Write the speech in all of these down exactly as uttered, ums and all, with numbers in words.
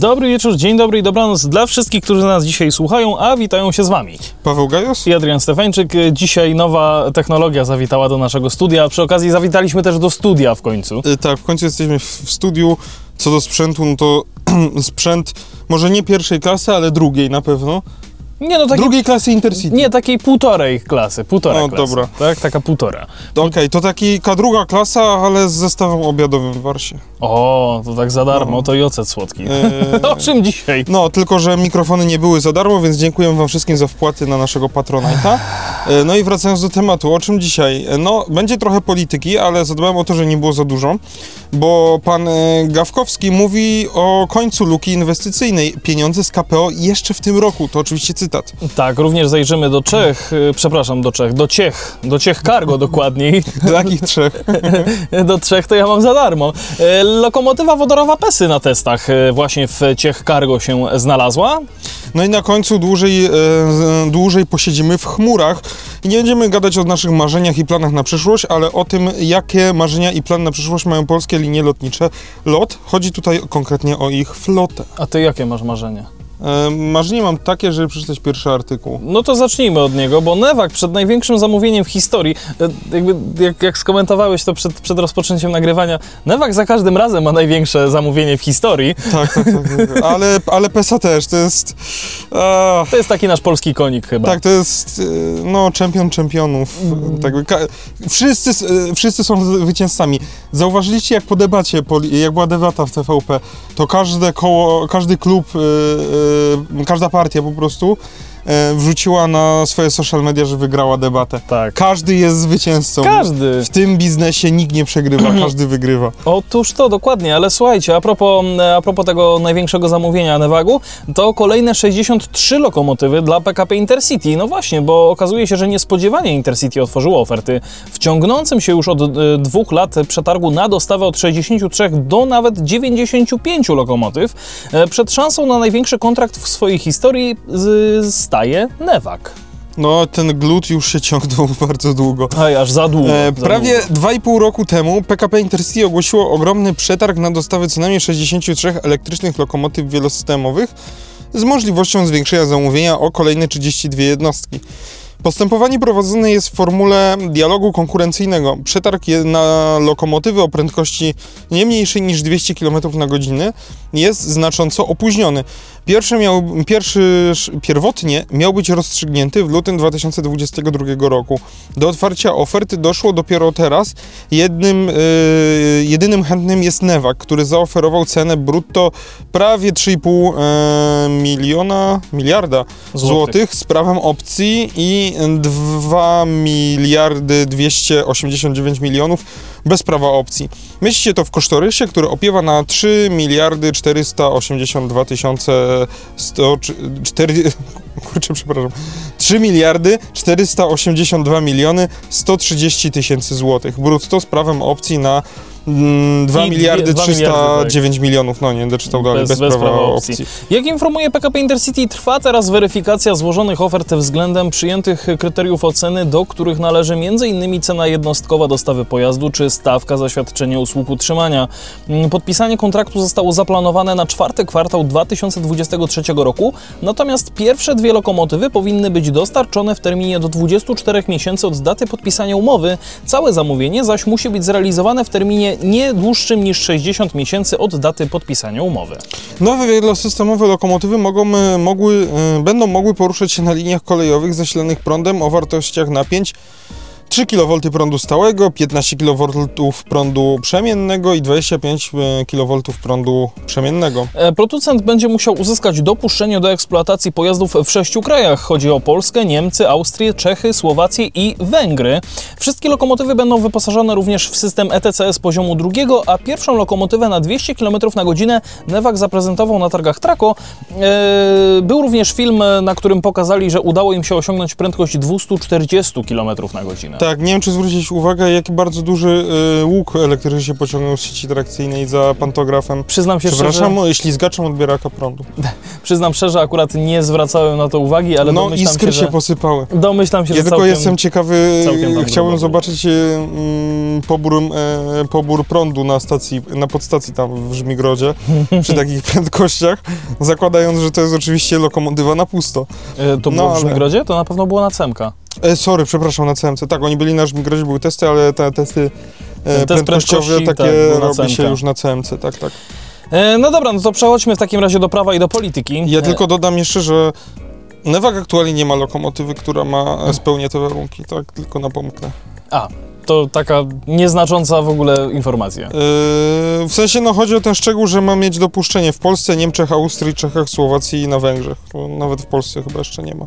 Dobry wieczór, dzień dobry i dobranoc dla wszystkich, którzy nas dzisiaj słuchają, a witają się z Wami Paweł Gajos i Adrian Stefańczyk. Dzisiaj nowa technologia zawitała do naszego studia, przy okazji zawitaliśmy też do studia w końcu. Yy, tak, w końcu jesteśmy w studiu. Co do sprzętu, no to sprzęt może nie pierwszej klasy, ale drugiej na pewno. Nie, no takiej, drugiej klasy Intercity. Nie, takiej półtorej klasy, półtora no, klasy, dobra. Tak? Taka półtora. Okej, okay, to taki druga klasa, ale z zestawem obiadowym w Warsie. O, to tak za darmo, no. To i ocet słodki. Eee... o czym dzisiaj? No, tylko że mikrofony nie były za darmo, więc dziękuję wam wszystkim za wpłaty na naszego Patronite'a. No i wracając do tematu, o czym dzisiaj? No, będzie trochę polityki, ale zadbałem o to, że nie było za dużo, bo pan Gawkowski mówi o końcu luki inwestycyjnej. Pieniądze z K P O jeszcze w tym roku, to oczywiście cytat. Tak, również zajrzymy do Czech, przepraszam, do Czech, do Ciech, do Ciech Cargo dokładniej. Do takich trzech. Do trzech to ja mam za darmo. Lokomotywa wodorowa PESy na testach właśnie w Ciech Cargo się znalazła. No i na końcu dłużej, dłużej posiedzimy w chmurach. I nie będziemy gadać o naszych marzeniach i planach na przyszłość, ale o tym, jakie marzenia i plan na przyszłość mają polskie linie lotnicze LOT. Chodzi tutaj konkretnie o ich flotę. A ty jakie masz marzenia? E, marzenie mam takie, żeby przeczytać pierwszy artykuł. No to zacznijmy od niego, bo Newag przed największym zamówieniem w historii, jakby, jak, jak skomentowałeś to przed, przed rozpoczęciem nagrywania, Newag za każdym razem ma największe zamówienie w historii. Tak, tak, tak. tak. Ale, ale PESA też, to jest... Uh, to jest taki nasz polski konik chyba. Tak, to jest, no, czempion czempionów. Mm. Tak, wszyscy, wszyscy są zwycięzcami. Zauważyliście, jak po debacie, jak była debata w T V P, to każde koło, każdy klub... Każda partia po prostu wrzuciła na swoje social media, że wygrała debatę. Tak. Każdy jest zwycięzcą. Każdy. W tym biznesie nikt nie przegrywa, każdy wygrywa. Otóż to, dokładnie, ale słuchajcie, a propos, a propos tego największego zamówienia Newagu, to kolejne sześćdziesiąt trzy lokomotywy dla P K P Intercity. No właśnie, bo okazuje się, że niespodziewanie Intercity otworzyło oferty w ciągnącym się już od y, dwóch lat przetargu na dostawę od sześćdziesięciu trzech do nawet dziewięćdziesięciu pięciu lokomotyw. Przed szansą na największy kontrakt w swojej historii z, z Staje Newag. No, ten glut już się ciągnął bardzo długo. Aj, aż za długo. E, za prawie dwa i pół roku temu P K P Intercity ogłosiło ogromny przetarg na dostawę co najmniej sześćdziesięciu trzech elektrycznych lokomotyw wielosystemowych z możliwością zwiększenia zamówienia o kolejne trzydzieści dwie jednostki. Postępowanie prowadzone jest w formule dialogu konkurencyjnego. Przetarg na lokomotywy o prędkości nie mniejszej niż dwieście kilometrów na godzinę jest znacząco opóźniony. Pierwszy, miał, pierwszy pierwotnie miał być rozstrzygnięty w lutym dwa tysiące dwudziestego drugiego roku. Do otwarcia oferty doszło dopiero teraz. Jednym, yy, jedynym chętnym jest Newag, który zaoferował cenę brutto prawie trzy i pół yy, miliona, miliarda złotych. złotych z prawem opcji i dwa miliardy dwieście osiemdziesiąt dziewięć milionów bez prawa opcji. Mieści się to w kosztorysie, który opiewa na trzy miliardy czterysta osiemdziesiąt dwa tysiące sto cztery, kurczę, przepraszam, trzy miliardy czterysta osiemdziesiąt dwa miliony sto trzydzieści tysięcy złotych brutto z prawem opcji na dwa miliardy trzysta dziewięć milionów, no nie będę czytał dalej, bez, bez, bez prawa, prawa opcji. opcji. Jak informuje P K P Intercity, trwa teraz weryfikacja złożonych ofert względem przyjętych kryteriów oceny, do których należy m.in. cena jednostkowa dostawy pojazdu czy stawka za świadczenie usług utrzymania. Podpisanie kontraktu zostało zaplanowane na czwarty kwartał dwa tysiące dwudziestego trzeciego roku, natomiast pierwsze dwie lokomotywy powinny być dostarczone w terminie do dwudziestu czterech miesięcy od daty podpisania umowy. Całe zamówienie zaś musi być zrealizowane w terminie nie dłuższym niż sześćdziesięciu miesięcy od daty podpisania umowy. Nowe wielosystemowe lokomotywy mogą, mogły, będą mogły poruszać się na liniach kolejowych zasilanych prądem o wartościach napięć trzy kilowolty prądu stałego, piętnaście kilowoltów prądu przemiennego i dwadzieścia pięć kilowoltów prądu przemiennego. Producent będzie musiał uzyskać dopuszczenie do eksploatacji pojazdów w sześciu krajach. Chodzi o Polskę, Niemcy, Austrię, Czechy, Słowację i Węgry. Wszystkie lokomotywy będą wyposażone również w system E T C S poziomu drugiego, a pierwszą lokomotywę na dwieście kilometrów na godzinę Newag zaprezentował na targach Trako. Był również film, na którym pokazali, że udało im się osiągnąć prędkość dwieście czterdzieści kilometrów na godzinę. Tak, nie wiem czy zwrócić uwagę, jaki bardzo duży y, łuk elektryczny się pociągnął z sieci trakcyjnej za pantografem. Przyznam się Przepraszam, szczerze... ślizgaczem odbieraka prądu. Przyznam szczerze, akurat nie zwracałem na to uwagi, ale no, domyślam iskry się, że... się posypały. Domyślam się, ja że tylko całkiem... jestem ciekawy, chciałbym zobaczyć mm, pobór, e, pobór prądu na stacji, na podstacji tam w Żmigrodzie, przy takich prędkościach, zakładając, że to jest oczywiście lokomotywa na pusto. E, to było no, w Żmigrodzie? Ale... To na pewno było na Cemka. E, sorry, przepraszam, na C M C. Tak, oni byli na Żmigrodzie, były testy, ale te testy e, Test prędkościowe takie tak, robi się już na C M C, tak, tak. E, no dobra, no to przechodźmy w takim razie do prawa i do polityki. Ja e... tylko dodam jeszcze, że Newag aktualnie nie ma lokomotywy, która ma spełnia te warunki, tak, tylko napomknę. A, to taka nieznacząca w ogóle informacja. E, w sensie, no chodzi o ten szczegół, że ma mieć dopuszczenie w Polsce, Niemczech, Austrii, Czechach, Słowacji i na Węgrzech. Nawet w Polsce chyba jeszcze nie ma.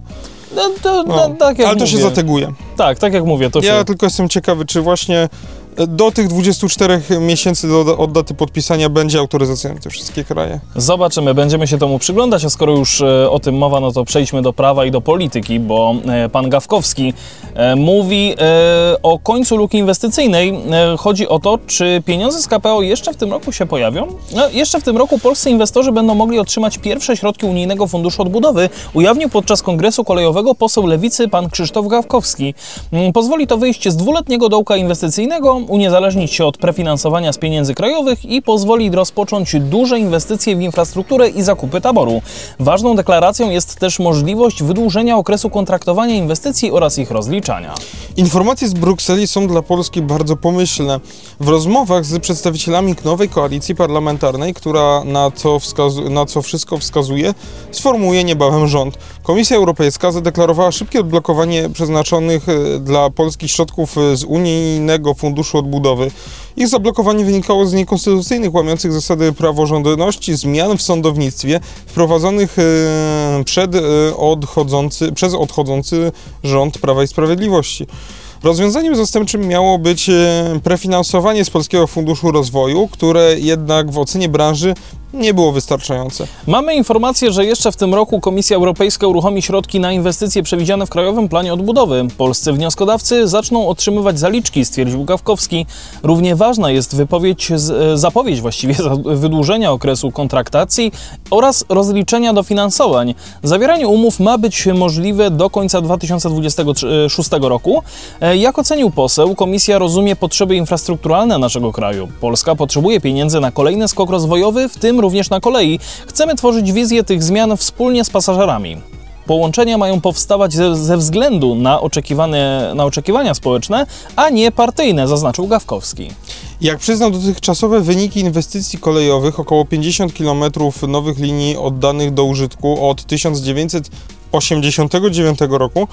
No, to, no. No, tak jak ale to mówię. Się zateguje. Tak, tak jak mówię. To ja się... tylko jestem ciekawy, czy właśnie do tych dwudziestu czterech miesięcy do, od daty podpisania będzie autoryzacja na te wszystkie kraje. Zobaczymy, będziemy się temu przyglądać, a skoro już e, o tym mowa, no to przejdźmy do prawa i do polityki, bo e, pan Gawkowski e, mówi e, o końcu luki inwestycyjnej. E, chodzi o to, czy pieniądze z K P O jeszcze w tym roku się pojawią. No, jeszcze w tym roku polscy inwestorzy będą mogli otrzymać pierwsze środki Unijnego Funduszu Odbudowy, ujawnił podczas Kongresu Kolejowego poseł Lewicy pan Krzysztof Gawkowski. E, pozwoli to wyjście z dwuletniego dołka inwestycyjnego, uniezależnić się od prefinansowania z pieniędzy krajowych i pozwoli rozpocząć duże inwestycje w infrastrukturę i zakupy taboru. Ważną deklaracją jest też możliwość wydłużenia okresu kontraktowania inwestycji oraz ich rozliczania. Informacje z Brukseli są dla Polski bardzo pomyślne. W rozmowach z przedstawicielami nowej koalicji parlamentarnej, która na co, wskazu- na co wszystko wskazuje, sformułuje niebawem rząd. Komisja Europejska zadeklarowała szybkie odblokowanie przeznaczonych dla Polski środków z Unijnego Funduszu Odbudowy. Ich zablokowanie wynikało z niekonstytucyjnych, łamiących zasady praworządności zmian w sądownictwie wprowadzonych przed odchodzący, przez odchodzący rząd Prawa i Sprawiedliwości. Rozwiązaniem zastępczym miało być prefinansowanie z Polskiego Funduszu Rozwoju, które jednak w ocenie branży nie było wystarczające. Mamy informację, że jeszcze w tym roku Komisja Europejska uruchomi środki na inwestycje przewidziane w Krajowym Planie Odbudowy. Polscy wnioskodawcy zaczną otrzymywać zaliczki, stwierdził Gawkowski. Równie ważna jest wypowiedź, zapowiedź właściwie wydłużenia okresu kontraktacji oraz rozliczenia dofinansowań. Zawieranie umów ma być możliwe do końca dwa tysiące dwudziestego szóstego roku. Jak ocenił poseł, Komisja rozumie potrzeby infrastrukturalne naszego kraju. Polska potrzebuje pieniędzy na kolejny skok rozwojowy, w tym również na kolei. Chcemy tworzyć wizję tych zmian wspólnie z pasażerami. Połączenia mają powstawać ze, ze względu na, oczekiwane, na oczekiwania społeczne, a nie partyjne, zaznaczył Gawkowski. Jak przyznał, dotychczasowe wyniki inwestycji kolejowych, około pięćdziesiąt kilometrów nowych linii oddanych do użytku od tysiąc dziewięćset osiemdziesiątego dziewiątego roku,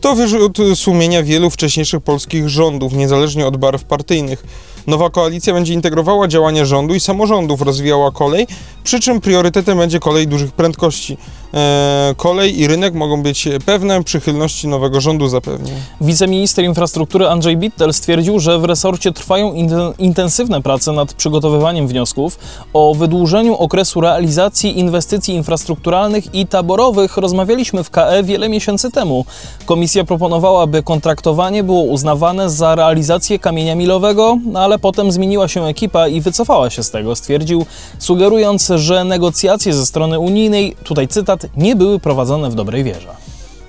to wyrzut sumienia wielu wcześniejszych polskich rządów, niezależnie od barw partyjnych. Nowa koalicja będzie integrowała działania rządu i samorządów, rozwijała kolej, przy czym priorytetem będzie kolej dużych prędkości. Eee, kolej i rynek mogą być pewne przychylności nowego rządu zapewni. Wiceminister infrastruktury Andrzej Bittel stwierdził, że w resorcie trwają in- intensywne prace nad przygotowywaniem wniosków. O wydłużeniu okresu realizacji inwestycji infrastrukturalnych i taborowych rozmawialiśmy w K E wiele miesięcy temu. Komisja proponowała, by kontraktowanie było uznawane za realizację kamienia milowego, ale potem zmieniła się ekipa i wycofała się z tego, stwierdził, sugerując, że negocjacje ze strony unijnej, tutaj cytat, nie były prowadzone w dobrej wierze.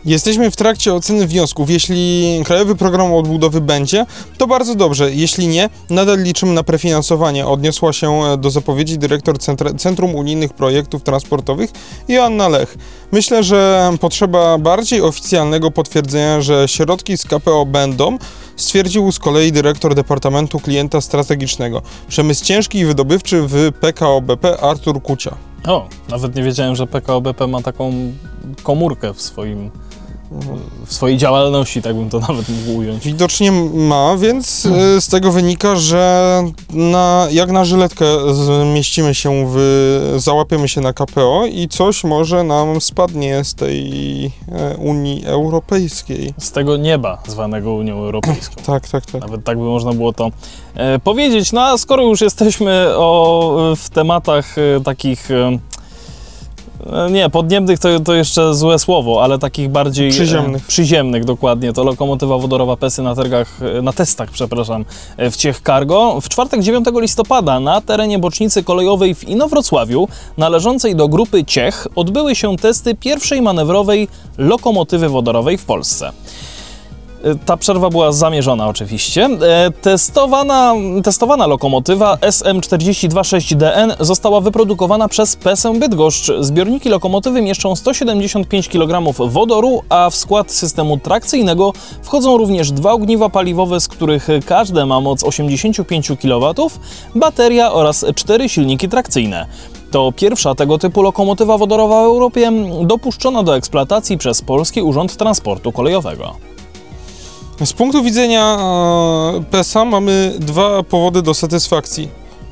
Jesteśmy w trakcie oceny wniosków. Jeśli Krajowy Program Odbudowy będzie, to bardzo dobrze. Jeśli nie, nadal liczymy na prefinansowanie. Odniosła się do zapowiedzi dyrektor Centra- Centrum Unijnych Projektów Transportowych Joanna Lech. Myślę, że potrzeba bardziej oficjalnego potwierdzenia, że środki z K P O będą, stwierdził z kolei dyrektor Departamentu Klienta Strategicznego. Przemysł ciężki i wydobywczy w P K O B P Artur Kucia. O, nawet nie wiedziałem, że P K O B P ma taką komórkę w swoim... w swojej działalności, tak bym to nawet mógł ująć. Widocznie ma, więc z tego wynika, że na, jak na żyletkę zmieścimy się, w, załapiemy się na K P O i coś może nam spadnie z tej Unii Europejskiej. Z tego nieba zwanego Unią Europejską. Tak, tak, tak. Nawet tak by można było to e, powiedzieć. No a skoro już jesteśmy o, w tematach e, takich... E, Nie, podniebnych to, to jeszcze złe słowo, ale takich bardziej przyziemnych, e, przyziemnych dokładnie. To lokomotywa wodorowa PESY na, targach, na testach przepraszam, w CIECH Cargo. W czwartek dziewiątego listopada na terenie bocznicy kolejowej w Inowrocławiu należącej do grupy CIECH odbyły się testy pierwszej manewrowej lokomotywy wodorowej w Polsce. Ta przerwa była zamierzona oczywiście. Testowana, testowana lokomotywa S M cztery dwa sześć D N została wyprodukowana przez PESę Bydgoszcz. Zbiorniki lokomotywy mieszczą sto siedemdziesiąt pięć kilogramów wodoru, a w skład systemu trakcyjnego wchodzą również dwa ogniwa paliwowe, z których każde ma moc osiemdziesiąt pięć kilowatów, bateria oraz cztery silniki trakcyjne. To pierwsza tego typu lokomotywa wodorowa w Europie dopuszczona do eksploatacji przez Polski Urząd Transportu Kolejowego. Z punktu widzenia PESA mamy dwa powody do satysfakcji.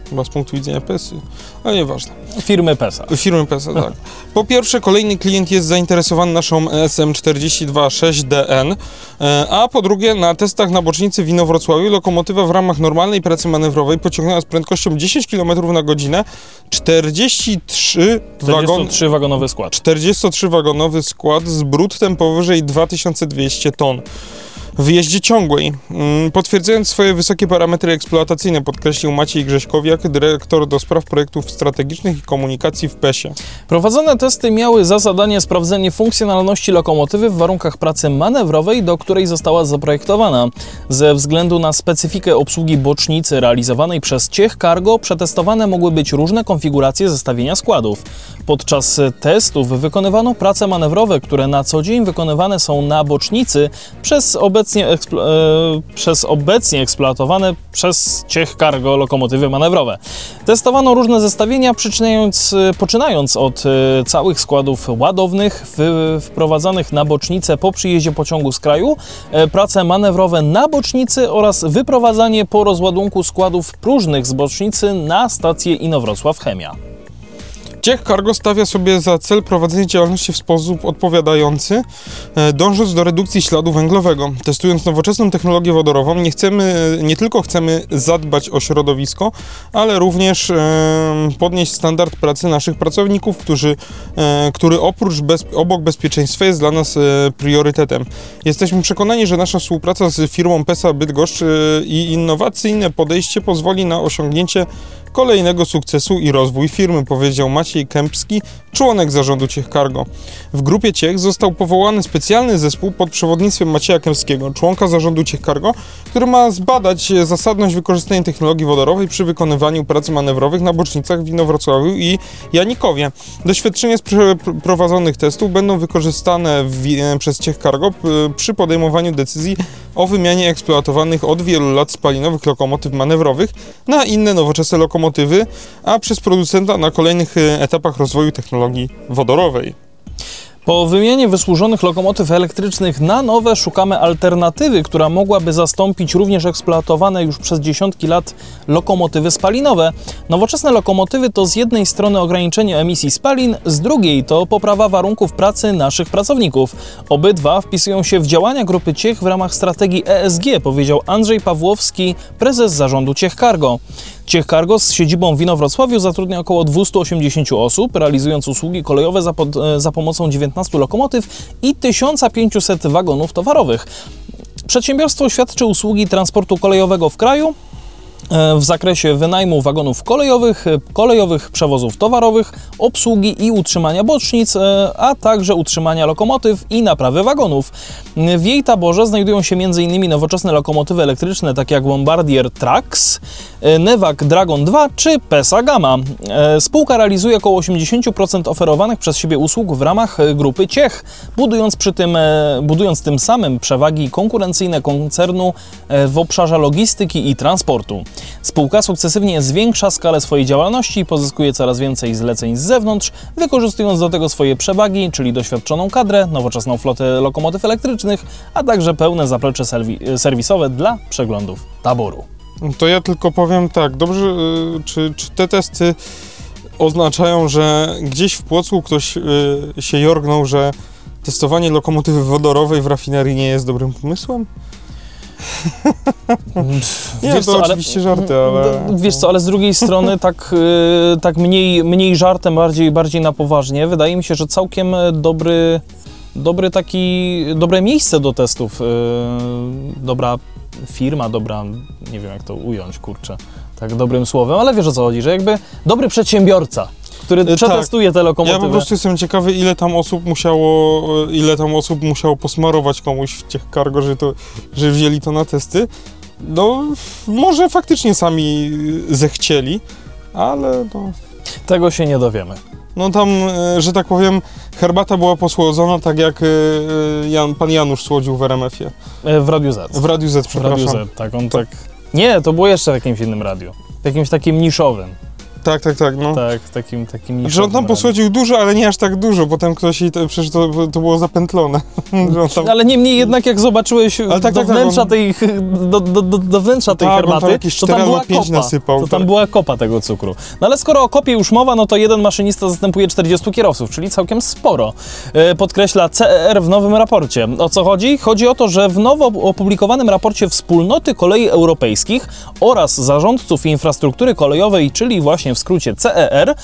Chyba z punktu widzenia PESY, ale nieważne. Firmy PESA. Firmy PESA, tak. Po pierwsze, kolejny klient jest zainteresowany naszą S M cztery dwa sześć D N, a po drugie, na testach na bocznicy w Inowrocławiu lokomotywa w ramach normalnej pracy manewrowej pociągnęła z prędkością dziesięć kilometrów na godzinę czterdzieści trzy, czterdzieści trzy wagon... wagonowy skład. czterdziestotrzywagonowy skład z bruttem powyżej dwa tysiące dwieście ton. W jeździe ciągłej. Potwierdzając swoje wysokie parametry eksploatacyjne, podkreślił Maciej Grześkowiak, dyrektor do spraw projektów strategicznych i komunikacji w PESie. Prowadzone testy miały za zadanie sprawdzenie funkcjonalności lokomotywy w warunkach pracy manewrowej, do której została zaprojektowana. Ze względu na specyfikę obsługi bocznicy realizowanej przez CIECH Cargo przetestowane mogły być różne konfiguracje zestawienia składów. Podczas testów wykonywano prace manewrowe, które na co dzień wykonywane są na bocznicy przez obecne Eksplo e, przez obecnie eksploatowane przez CIECH Cargo lokomotywy manewrowe. Testowano różne zestawienia, poczynając od e, całych składów ładownych w, wprowadzanych na bocznicę po przyjeździe pociągu z kraju, e, prace manewrowe na bocznicy oraz wyprowadzanie po rozładunku składów próżnych z bocznicy na stację Inowrocław Chemia. CIECH Cargo stawia sobie za cel prowadzenie działalności w sposób odpowiadający, dążąc do redukcji śladu węglowego. Testując nowoczesną technologię wodorową, nie, chcemy, nie tylko chcemy zadbać o środowisko, ale również e, podnieść standard pracy naszych pracowników, którzy, e, który oprócz bez, obok bezpieczeństwa jest dla nas e, priorytetem. Jesteśmy przekonani, że nasza współpraca z firmą PESA Bydgoszcz e, i innowacyjne podejście pozwoli na osiągnięcie kolejnego sukcesu i rozwój firmy, powiedział Maciej Kępski, członek zarządu CIECH Cargo. W grupie CIECH został powołany specjalny zespół pod przewodnictwem Macieja Kępskiego, członka zarządu CIECH Cargo, który ma zbadać zasadność wykorzystania technologii wodorowej przy wykonywaniu prac manewrowych na bocznicach w Inowrocławiu i Janikowie. Doświadczenia z przeprowadzonych testów będą wykorzystane w, przez CIECH Cargo przy podejmowaniu decyzji o wymianie eksploatowanych od wielu lat spalinowych lokomotyw manewrowych na inne nowoczesne lokomotywy, a przez producenta na kolejnych etapach rozwoju technologii wodorowej. Po wymianie wysłużonych lokomotyw elektrycznych na nowe szukamy alternatywy, która mogłaby zastąpić również eksploatowane już przez dziesiątki lat lokomotywy spalinowe. Nowoczesne lokomotywy to z jednej strony ograniczenie emisji spalin, z drugiej to poprawa warunków pracy naszych pracowników. Obydwa wpisują się w działania grupy CIECH w ramach strategii E S G, powiedział Andrzej Pawłowski, prezes zarządu CIECH Cargo. CIECH Cargo z siedzibą w Inowrocławiu zatrudnia około dwieście osiemdziesiąt osób, realizując usługi kolejowe za, pod, za pomocą dziewiętnastu lokomotyw i tysiąc pięćset wagonów towarowych. Przedsiębiorstwo świadczy usługi transportu kolejowego w kraju w zakresie wynajmu wagonów kolejowych, kolejowych przewozów towarowych, obsługi i utrzymania bocznic, a także utrzymania lokomotyw i naprawy wagonów. W jej taborze znajdują się m.in. nowoczesne lokomotywy elektryczne, takie jak Bombardier Trax, Newag Dragon dwa czy PESA Gamma. Spółka realizuje około osiemdziesiąt procent oferowanych przez siebie usług w ramach grupy CIECH, budując, przy tym, budując tym samym przewagi konkurencyjne koncernu w obszarze logistyki i transportu. Spółka sukcesywnie zwiększa skalę swojej działalności i pozyskuje coraz więcej zleceń z zewnątrz, wykorzystując do tego swoje przewagi, czyli doświadczoną kadrę, nowoczesną flotę lokomotyw elektrycznych, a także pełne zaplecze serwi- serwisowe dla przeglądów taboru. To ja tylko powiem tak, dobrze, czy, czy te testy oznaczają, że gdzieś w Płocku ktoś się jorgnął, że testowanie lokomotywy wodorowej w rafinerii nie jest dobrym pomysłem? Nie, wiesz to co, oczywiście ale, żarty, ale... Wiesz co, ale z drugiej strony tak, tak mniej, mniej żartem, bardziej, bardziej na poważnie. Wydaje mi się, że całkiem dobry, dobry taki, dobre miejsce do testów. Dobra firma, dobra, nie wiem jak to ująć, kurczę, tak dobrym słowem, ale wiesz o co chodzi, że jakby dobry przedsiębiorca, który przetestuje tak, te lokomotywy. Ja po prostu jestem ciekawy, ile tam osób musiało, ile tam osób musiało posmarować komuś w Ciech Cargo, że, to, że wzięli to na testy. No, może faktycznie sami zechcieli, ale no... Tego się nie dowiemy. No tam, że tak powiem, herbata była posłodzona tak jak Jan, pan Janusz słodził w R M F ie. W Radiu Z. W Radiu Z, przepraszam. W Radiu Z, tak, on tak... Nie, to było jeszcze w jakimś innym radiu. W jakimś takim niszowym. Tak, tak, tak, no. Tak, takim, takim niszowym. Że on tam posłodził dużo, ale nie aż tak dużo, potem ktoś, i to, przecież to, to było zapętlone. Tam... Ale niemniej jednak jak zobaczyłeś tak, do, tak, wnętrza tak, tej, on... do, do, do, do wnętrza tej tak, herbaty, to tam była kopa, nasypał, to tam tak. była kopa tego cukru. No ale skoro o kopie już mowa, no to jeden maszynista zastępuje czterdziestu kierowców, czyli całkiem sporo. Podkreśla C E R w nowym raporcie. O co chodzi? Chodzi o to, że w nowo opublikowanym raporcie Wspólnoty Kolei Europejskich oraz zarządców infrastruktury kolejowej, czyli właśnie w skrócie C E R,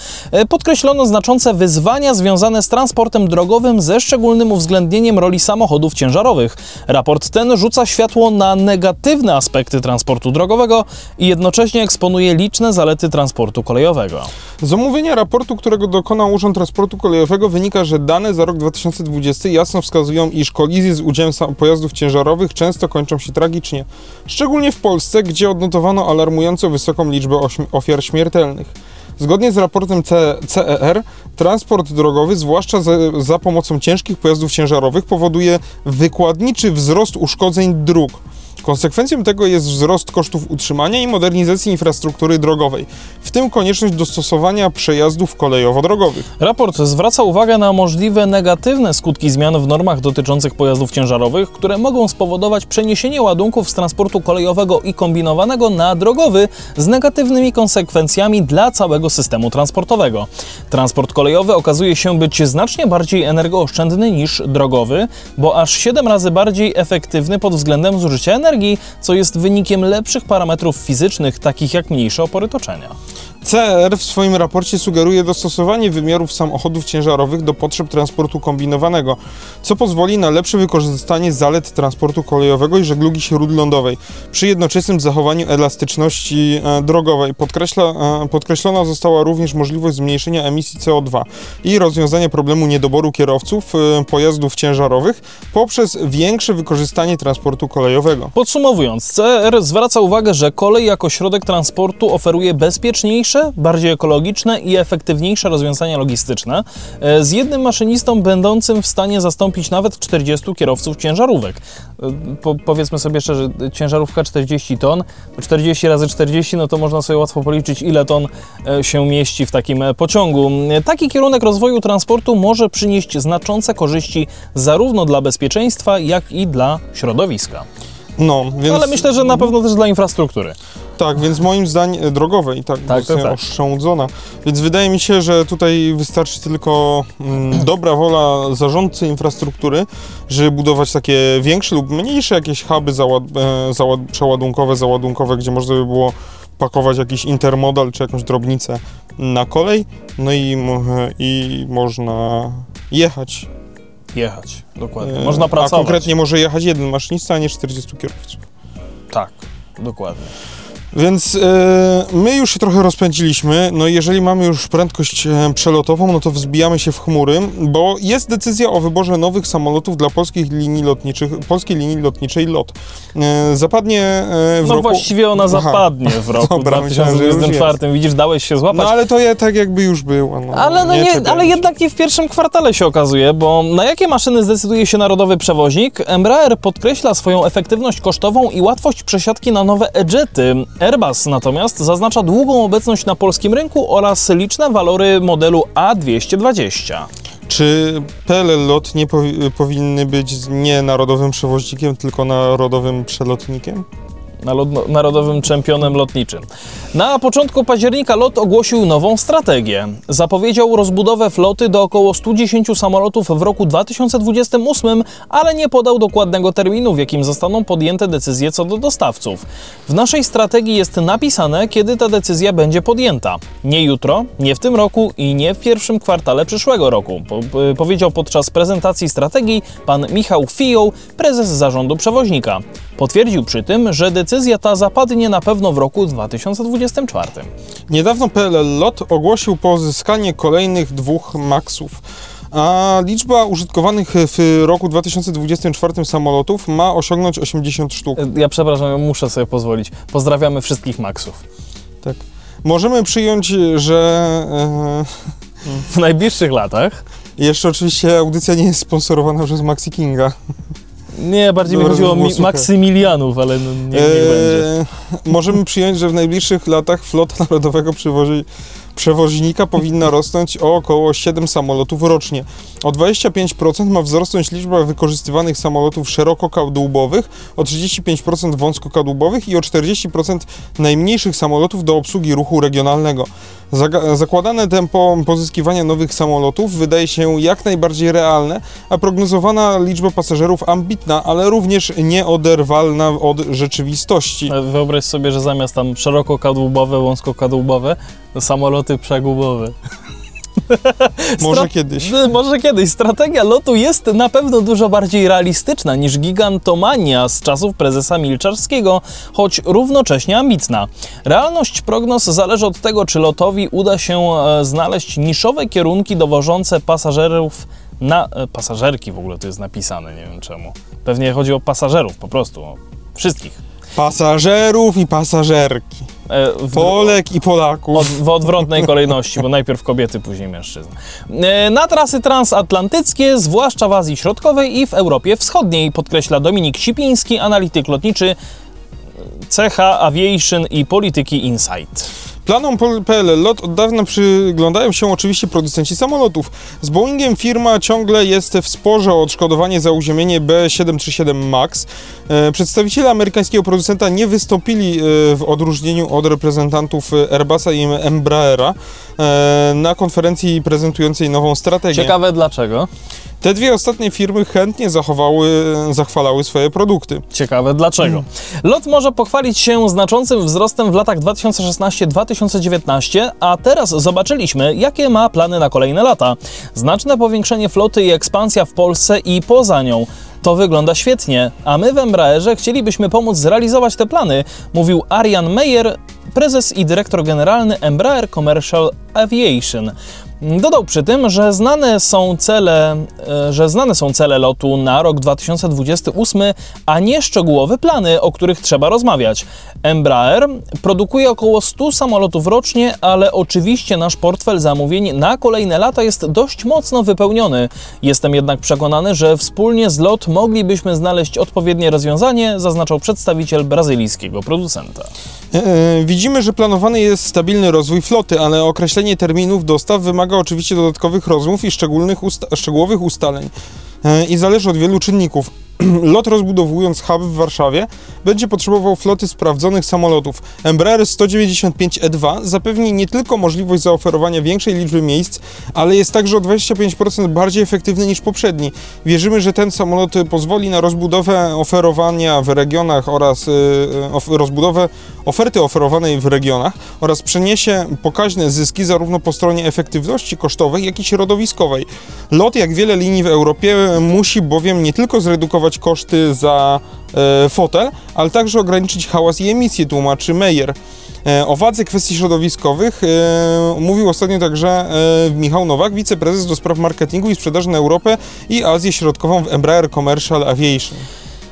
podkreślono znaczące wyzwania związane z transportem drogowym ze szczególnym uwzględnieniem roli samochodów ciężarowych. Raport ten rzuca światło na negatywne aspekty transportu drogowego i jednocześnie eksponuje liczne zalety transportu kolejowego. Z omówienia raportu, którego dokonał Urząd Transportu Kolejowego, wynika, że dane za rok dwa tysiące dwudziesty jasno wskazują, iż kolizje z udziałem pojazdów ciężarowych często kończą się tragicznie. Szczególnie w Polsce, gdzie odnotowano alarmująco wysoką liczbę ofiar śmiertelnych. Zgodnie z raportem C E R, transport drogowy, zwłaszcza za, za pomocą ciężkich pojazdów ciężarowych, powoduje wykładniczy wzrost uszkodzeń dróg. Konsekwencją tego jest wzrost kosztów utrzymania i modernizacji infrastruktury drogowej, w tym konieczność dostosowania przejazdów kolejowo-drogowych. Raport zwraca uwagę na możliwe negatywne skutki zmian w normach dotyczących pojazdów ciężarowych, które mogą spowodować przeniesienie ładunków z transportu kolejowego i kombinowanego na drogowy z negatywnymi konsekwencjami dla całego systemu transportowego. Transport kolejowy okazuje się być znacznie bardziej energooszczędny niż drogowy, bo aż siedem razy bardziej efektywny pod względem zużycia energii, co jest wynikiem lepszych parametrów fizycznych, takich jak mniejsze opory toczenia. C E R w swoim raporcie sugeruje dostosowanie wymiarów samochodów ciężarowych do potrzeb transportu kombinowanego, co pozwoli na lepsze wykorzystanie zalet transportu kolejowego i żeglugi śródlądowej, przy jednoczesnym zachowaniu elastyczności drogowej. Podkreśla, podkreślona została również możliwość zmniejszenia emisji C O dwa i rozwiązania problemu niedoboru kierowców pojazdów ciężarowych poprzez większe wykorzystanie transportu kolejowego. Podsumowując, C E R zwraca uwagę, że kolej jako środek transportu oferuje bezpieczniejsze, bardziej ekologiczne i efektywniejsze rozwiązania logistyczne z jednym maszynistą będącym w stanie zastąpić nawet czterdziestu kierowców ciężarówek. Po, powiedzmy sobie szczerze, ciężarówka czterdzieści ton, czterdzieści razy czterdzieści, no to można sobie łatwo policzyć, ile ton się mieści w takim pociągu. Taki kierunek rozwoju transportu może przynieść znaczące korzyści zarówno dla bezpieczeństwa, jak i dla środowiska. No, więc... Ale myślę, że na pewno też dla infrastruktury. Tak, więc moim zdaniem drogowej, tak, tak to tak. Oszczędzona. Więc wydaje mi się, że tutaj wystarczy tylko mm, dobra wola zarządcy infrastruktury, żeby budować takie większe lub mniejsze jakieś huby załad, e, załad, przeładunkowe, załadunkowe, gdzie można by było pakować jakiś intermodal czy jakąś drobnicę na kolej, no i, i można jechać. Jechać, dokładnie. Można pracować. A konkretnie może jechać jeden maszynista, a nie czterdziestu kierowców. Tak, dokładnie. Więc yy, my już się trochę rozpędziliśmy, no i jeżeli mamy już prędkość przelotową, no to wzbijamy się w chmury, bo jest decyzja o wyborze nowych samolotów dla polskich linii lotniczych, polskiej linii lotniczej LOT. Yy, zapadnie w no roku... No właściwie ona Aha. zapadnie w roku Dobra, dwa tysiące dwudziestym czwartym, widzisz, dałeś się złapać. No ale to je, tak jakby już było. No, ale, no nie, nie, ale jednak nie w pierwszym kwartale się okazuje, bo na jakie maszyny zdecyduje się narodowy przewoźnik? Embraer podkreśla swoją efektywność kosztową i łatwość przesiadki na nowe e-jety. Airbus natomiast zaznacza długą obecność na polskim rynku oraz liczne walory modelu A dwieście dwadzieścia. Czy P L L-LOT nie powi- powinny być nie narodowym przewoźnikiem, tylko narodowym przelotnikiem? narodowym czempionem lotniczym. Na początku października LOT ogłosił nową strategię. Zapowiedział rozbudowę floty do około stu dziesięciu samolotów w roku dwa tysiące dwudziestym ósmym, ale nie podał dokładnego terminu, w jakim zostaną podjęte decyzje co do dostawców. W naszej strategii jest napisane, kiedy ta decyzja będzie podjęta. Nie jutro, nie w tym roku i nie w pierwszym kwartale przyszłego roku, po powiedział podczas prezentacji strategii pan Michał Fijoł, prezes zarządu przewoźnika. Potwierdził przy tym, że decyzja ta zapadnie na pewno w roku dwa tysiące dwudziestym czwartym. Niedawno P L L LOT ogłosił pozyskanie kolejnych dwóch maksów, a liczba użytkowanych w roku dwa tysiące dwudziestym czwartym samolotów ma osiągnąć osiemdziesiąt sztuk. Ja przepraszam, muszę sobie pozwolić. Pozdrawiamy wszystkich maksów. Tak. Możemy przyjąć, że... W najbliższych latach... Jeszcze oczywiście audycja nie jest sponsorowana przez Maxi Kinga. Nie, bardziej mi chodziło o Maksymilianów, ale no, nie, nie eee, będzie. Możemy przyjąć, że w najbliższych latach flota narodowego przywozi, przewoźnika powinna rosnąć o około siedem samolotów rocznie. O dwadzieścia pięć procent ma wzrosnąć liczba wykorzystywanych samolotów szerokokadłubowych, o trzydzieści pięć procent wąskokadłubowych i o czterdzieści procent najmniejszych samolotów do obsługi ruchu regionalnego. Zakładane tempo pozyskiwania nowych samolotów wydaje się jak najbardziej realne, a prognozowana liczba pasażerów ambitna, ale również nieoderwalna od rzeczywistości. Wyobraź sobie, że zamiast tam szerokokadłubowe, wąskokadłubowe, samoloty przegubowe. Może Stra kiedyś. Może kiedyś. Strategia lotu jest na pewno dużo bardziej realistyczna niż gigantomania z czasów prezesa Milczarskiego, choć równocześnie ambitna. Realność prognoz zależy od tego, czy lotowi uda się znaleźć niszowe kierunki dowożące pasażerów na... Pasażerki w ogóle to jest napisane, nie wiem czemu. Pewnie chodzi o pasażerów po prostu, o wszystkich. Pasażerów i pasażerki, e, w, Polek i Polaków. Od, w odwrotnej kolejności, bo najpierw kobiety, później mężczyzn. E, na trasy transatlantyckie, zwłaszcza w Azji Środkowej i w Europie Wschodniej, podkreśla Dominik Sipiński, analityk lotniczy C H Aviation i Polityki Insight. Planom P L L LOT od dawna przyglądają się oczywiście producenci samolotów. Z Boeingiem firma ciągle jest w sporze o odszkodowanie za uziemienie B siedem trzydzieści siedem MAX. Przedstawiciele amerykańskiego producenta nie wystąpili w odróżnieniu od reprezentantów Airbusa i Embraera na konferencji prezentującej nową strategię. Ciekawe dlaczego? Te dwie ostatnie firmy chętnie zachowały, zachwalały swoje produkty. Ciekawe dlaczego. LOT może pochwalić się znaczącym wzrostem w latach dwa tysiące szesnastym do dwa tysiące dziewiętnastego, a teraz zobaczyliśmy, jakie ma plany na kolejne lata. Znaczne powiększenie floty i ekspansja w Polsce i poza nią. To wygląda świetnie, a my w Embraerze chcielibyśmy pomóc zrealizować te plany, mówił Arian Meyer, prezes i dyrektor generalny Embraer Commercial Aviation. Dodał przy tym, że znane są cele, że znane są cele lotu na rok dwa tysiące dwudziestym ósmym, a nie szczegółowe plany, o których trzeba rozmawiać. Embraer produkuje około stu samolotów rocznie, ale oczywiście nasz portfel zamówień na kolejne lata jest dość mocno wypełniony. Jestem jednak przekonany, że wspólnie z LOT moglibyśmy znaleźć odpowiednie rozwiązanie, zaznaczał przedstawiciel brazylijskiego producenta. Widzimy, że planowany jest stabilny rozwój floty, ale określenie terminów dostaw wymaga oczywiście dodatkowych rozmów i szczególnych usta szczegółowych ustaleń yy, i zależy od wielu czynników. LOT, rozbudowując hub w Warszawie, będzie potrzebował floty sprawdzonych samolotów. Embraer sto dziewięćdziesiąt pięć E dwa zapewni nie tylko możliwość zaoferowania większej liczby miejsc, ale jest także o dwadzieścia pięć procent bardziej efektywny niż poprzedni. Wierzymy, że ten samolot pozwoli na rozbudowę oferowania w regionach oraz yy, of, rozbudowę oferty oferowanej w regionach oraz przyniesie pokaźne zyski zarówno po stronie efektywności kosztowej, jak i środowiskowej. LOT, jak wiele linii w Europie, musi bowiem nie tylko zredukować koszty za e, fotel, ale także ograniczyć hałas i emisję, tłumaczy Meyer. E, o wadze kwestii środowiskowych e, mówił ostatnio także e, Michał Nowak, wiceprezes do spraw marketingu i sprzedaży na Europę i Azję Środkową w Embraer Commercial Aviation.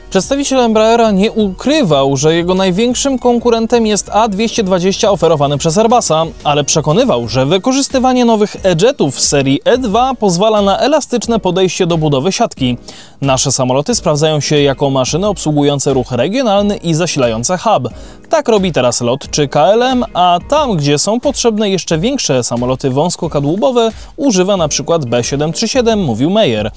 Przedstawiciel Embraera nie ukrywał, że jego największym konkurentem jest A dwieście dwadzieścia oferowany przez Airbusa, ale przekonywał, że wykorzystywanie nowych E-jetów w serii E dwa pozwala na elastyczne podejście do budowy siatki. Nasze samoloty sprawdzają się jako maszyny obsługujące ruch regionalny i zasilające hub. Tak robi teraz LOT czy K L M, a tam, gdzie są potrzebne jeszcze większe samoloty wąskokadłubowe, używa np. B siedem trzydzieści siedem, mówił Meyer.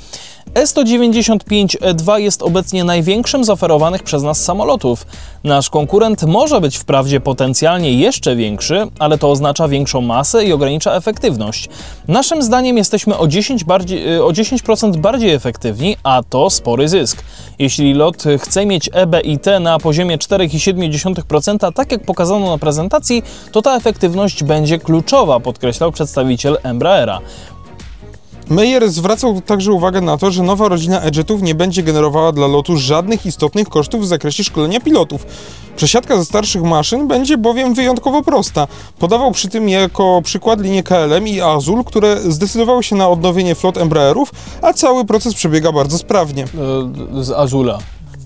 E sto dziewięćdziesiąt pięć E dwa jest obecnie największym największym z oferowanych przez nas samolotów. Nasz konkurent może być wprawdzie potencjalnie jeszcze większy, ale to oznacza większą masę i ogranicza efektywność. Naszym zdaniem jesteśmy o dziesięć procent bardziej, o dziesięć procent bardziej efektywni, a to spory zysk. Jeśli lot chce mieć E B I T na poziomie cztery przecinek siedem procent, tak jak pokazano na prezentacji, to ta efektywność będzie kluczowa, podkreślał przedstawiciel Embraera. Meyer zwracał także uwagę na to, że nowa rodzina E-Jetów nie będzie generowała dla lotu żadnych istotnych kosztów w zakresie szkolenia pilotów. Przesiadka ze starszych maszyn będzie bowiem wyjątkowo prosta. Podawał przy tym jako przykład linie K L M i Azul, które zdecydowały się na odnowienie flot Embraerów, a cały proces przebiega bardzo sprawnie. Z Azula.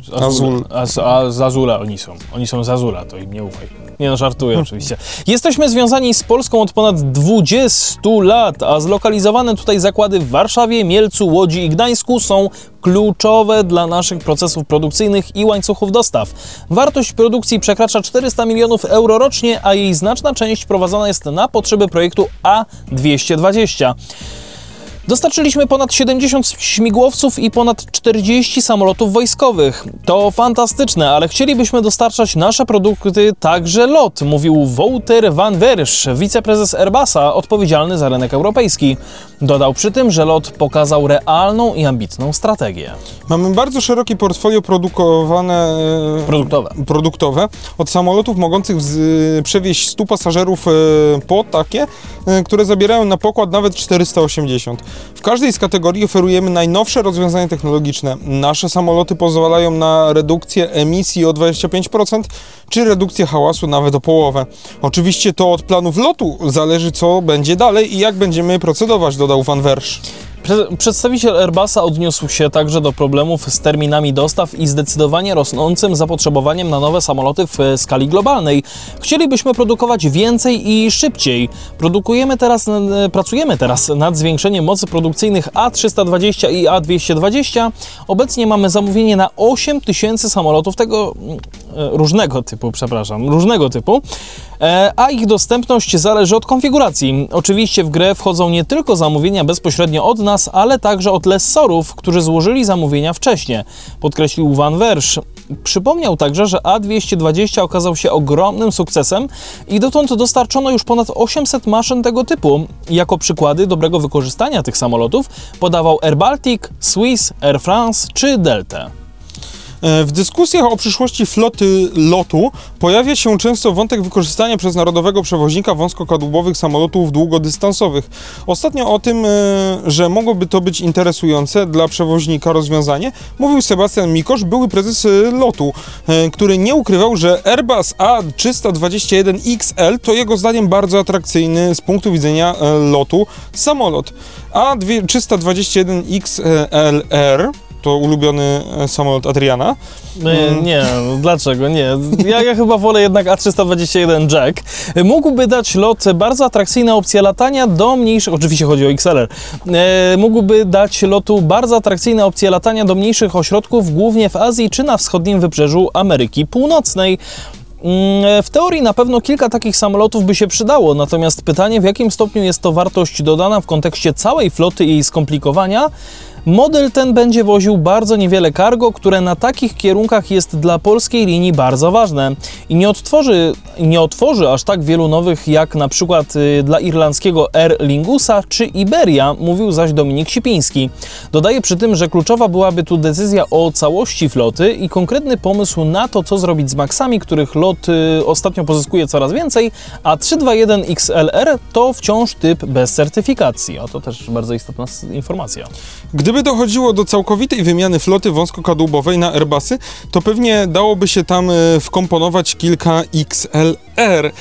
Z Azul. A z, a z Azula oni są. Oni są z Azula, to im nie ufaj. Nie no, żartuję oczywiście. Jesteśmy związani z Polską od ponad dwudziestu lat, a zlokalizowane tutaj zakłady w Warszawie, Mielcu, Łodzi i Gdańsku są kluczowe dla naszych procesów produkcyjnych i łańcuchów dostaw. Wartość produkcji przekracza czterysta milionów euro rocznie, a jej znaczna część prowadzona jest na potrzeby projektu A dwieście dwadzieścia. Dostarczyliśmy ponad siedemdziesiąt śmigłowców i ponad czterdzieści samolotów wojskowych. To fantastyczne, ale chcielibyśmy dostarczać nasze produkty także lot, mówił Wouter van Wersch, wiceprezes Airbusa, odpowiedzialny za rynek europejski. Dodał przy tym, że lot pokazał realną i ambitną strategię. Mamy bardzo szerokie portfolio produkowane... Produktowe. Produktowe. Od samolotów mogących przewieźć stu pasażerów po takie, które zabierają na pokład nawet czterysta osiemdziesiąt. W każdej z kategorii oferujemy najnowsze rozwiązania technologiczne. Nasze samoloty pozwalają na redukcję emisji o dwadzieścia pięć procent, czy redukcję hałasu nawet o połowę. Oczywiście to od planów lotu zależy, co będzie dalej i jak będziemy procedować, dodał van Wersch. Przedstawiciel Airbusa odniósł się także do problemów z terminami dostaw i zdecydowanie rosnącym zapotrzebowaniem na nowe samoloty w skali globalnej. Chcielibyśmy produkować więcej i szybciej. Produkujemy teraz, pracujemy teraz nad zwiększeniem mocy produkcyjnych A trzysta dwadzieścia i A dwieście dwadzieścia. Obecnie mamy zamówienie na osiem tysięcy samolotów tego różnego typu, przepraszam, różnego typu, a ich dostępność zależy od konfiguracji. Oczywiście w grę wchodzą nie tylko zamówienia bezpośrednio od nas, ale także od lessorów, którzy złożyli zamówienia wcześniej, podkreślił van Wersch. Przypomniał także, że A dwieście dwadzieścia okazał się ogromnym sukcesem i dotąd dostarczono już ponad osiemset maszyn tego typu. Jako przykłady dobrego wykorzystania tych samolotów podawał Air Baltic, Swiss, Air France czy Delta. W dyskusjach o przyszłości floty lotu pojawia się często wątek wykorzystania przez narodowego przewoźnika wąskokadłubowych samolotów długodystansowych. Ostatnio o tym, że mogłoby to być interesujące dla przewoźnika rozwiązanie, mówił Sebastian Mikosz, były prezes lotu, który nie ukrywał, że Airbus A trzysta dwadzieścia jeden X L to jego zdaniem bardzo atrakcyjny z punktu widzenia lotu samolot. A trzysta dwadzieścia jeden X L R to ulubiony samolot Adriana. Nie, nie, dlaczego nie? Ja, ja chyba wolę jednak A trzysta dwadzieścia jeden Jack. Mógłby dać lot bardzo atrakcyjna opcja latania do mniejszych, oczywiście chodzi o X L R, e, mógłby dać lotu bardzo atrakcyjna opcja latania do mniejszych ośrodków, głównie w Azji czy na wschodnim wybrzeżu Ameryki Północnej. W teorii na pewno kilka takich samolotów by się przydało, natomiast pytanie, w jakim stopniu jest to wartość dodana w kontekście całej floty i jej skomplikowania. Model ten będzie woził bardzo niewiele cargo, które na takich kierunkach jest dla polskiej linii bardzo ważne i nie otworzy, nie otworzy aż tak wielu nowych jak na przykład dla irlandzkiego Aer Lingusa czy Iberia, mówił zaś Dominik Sipiński. Dodaje przy tym, że kluczowa byłaby tu decyzja o całości floty i konkretny pomysł na to, co zrobić z Maxami, których lot ostatnio pozyskuje coraz więcej, a trzysta dwadzieścia jeden X L R to wciąż typ bez certyfikacji. A to też bardzo istotna informacja. Gdyby Gdyby dochodziło do całkowitej wymiany floty wąskokadłubowej na Airbusy, to pewnie dałoby się tam wkomponować kilka X L R.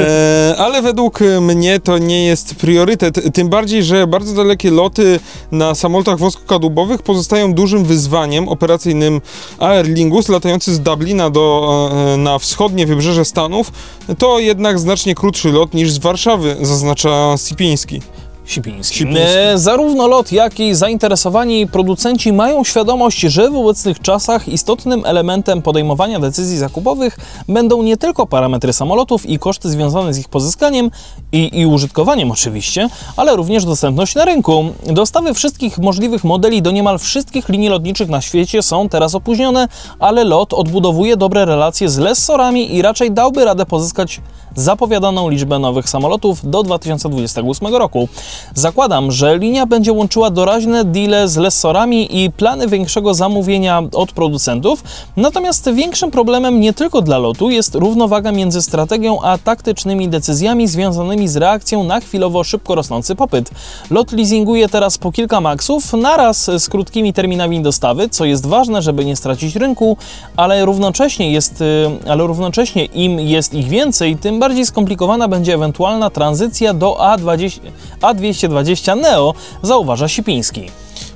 E, ale według mnie to nie jest priorytet, tym bardziej, że bardzo dalekie loty na samolotach wąskokadłubowych pozostają dużym wyzwaniem operacyjnym. Aer Lingus latający z Dublina do, na wschodnie wybrzeże Stanów to jednak znacznie krótszy lot niż z Warszawy, zaznacza Sipiński. Sipiński. Sipiński. Zarówno LOT, jak i zainteresowani producenci mają świadomość, że w obecnych czasach istotnym elementem podejmowania decyzji zakupowych będą nie tylko parametry samolotów i koszty związane z ich pozyskaniem i, i użytkowaniem oczywiście, ale również dostępność na rynku. Dostawy wszystkich możliwych modeli do niemal wszystkich linii lotniczych na świecie są teraz opóźnione, ale LOT odbudowuje dobre relacje z lessorami i raczej dałby radę pozyskać zapowiadaną liczbę nowych samolotów do dwa tysiące dwudziestego ósmego roku. Zakładam, że linia będzie łączyła doraźne deale z lessorami i plany większego zamówienia od producentów, natomiast większym problemem nie tylko dla LOT-u jest równowaga między strategią a taktycznymi decyzjami związanymi z reakcją na chwilowo szybko rosnący popyt. LOT leasinguje teraz po kilka maxów naraz z krótkimi terminami dostawy, co jest ważne, żeby nie stracić rynku, ale równocześnie, jest, ale równocześnie im jest ich więcej, tym bardziej skomplikowana będzie ewentualna tranzycja do A dwieście dwadzieścia Neo, zauważa Sipiński.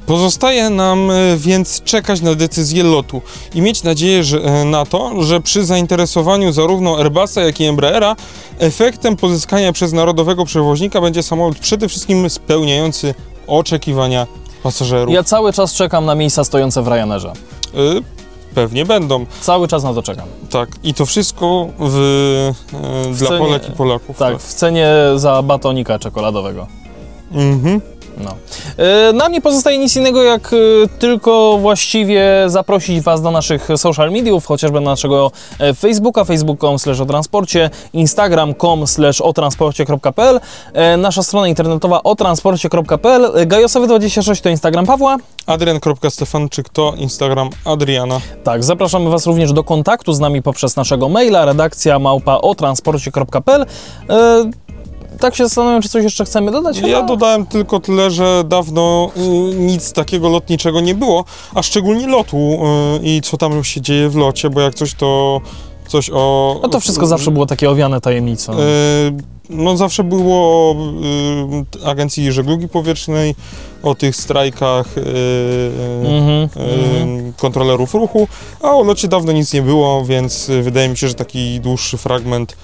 Pozostaje nam więc czekać na decyzję LOT-u i mieć nadzieję że, na to, że przy zainteresowaniu zarówno Airbusa, jak i Embraera efektem pozyskania przez narodowego przewoźnika będzie samolot przede wszystkim spełniający oczekiwania pasażerów. Ja cały czas czekam na miejsca stojące w Ryanerze. Y Pewnie będą. Cały czas na to czekam. Tak, i to wszystko w, w dla cenie, Polek i Polaków. Tak, tak, w cenie za batonika czekoladowego. Mhm. No. Nam nie pozostaje nic innego, jak tylko właściwie zaprosić Was do naszych social mediów, chociażby na naszego Facebooka, facebook kropka com slash o transporcie, instagram kropka com slash o transporcie kropka pl, nasza strona internetowa o transporcie kropka pl, gajosowy dwadzieścia sześć to Instagram Pawła, adrian kropka stefańczyk to Instagram Adriana. Tak, zapraszamy Was również do kontaktu z nami poprzez naszego maila, redakcja małpa o transporcie kropka pl. Tak się zastanawiam, czy coś jeszcze chcemy dodać? Ja dodałem tylko tyle, że dawno y, nic takiego lotniczego nie było, a szczególnie LOT-u y, i co tam się dzieje w LOT-cie, bo jak coś to coś o... No to wszystko y, zawsze było takie owiane tajemnicą. Y, no zawsze było o y, Agencji Żeglugi Powietrznej, o tych strajkach y, mm-hmm, y, mm-hmm. kontrolerów ruchu, a o LOT-cie dawno nic nie było, więc wydaje mi się, że taki dłuższy fragment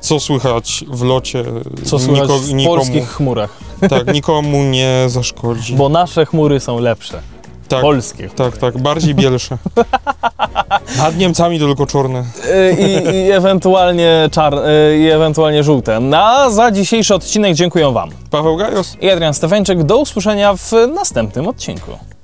co słychać w LOT-cie, co słychać niko, w nikomu, polskich chmurach. Tak, nikomu nie zaszkodzi. Bo nasze chmury są lepsze. Tak, polskie chmury. Tak, tak, bardziej bielsze. Nad Niemcami to tylko czarne. I, i ewentualnie czarne, i ewentualnie żółte. A za dzisiejszy odcinek dziękuję Wam. Paweł Gajos i Adrian Stefańczyk. Do usłyszenia w następnym odcinku.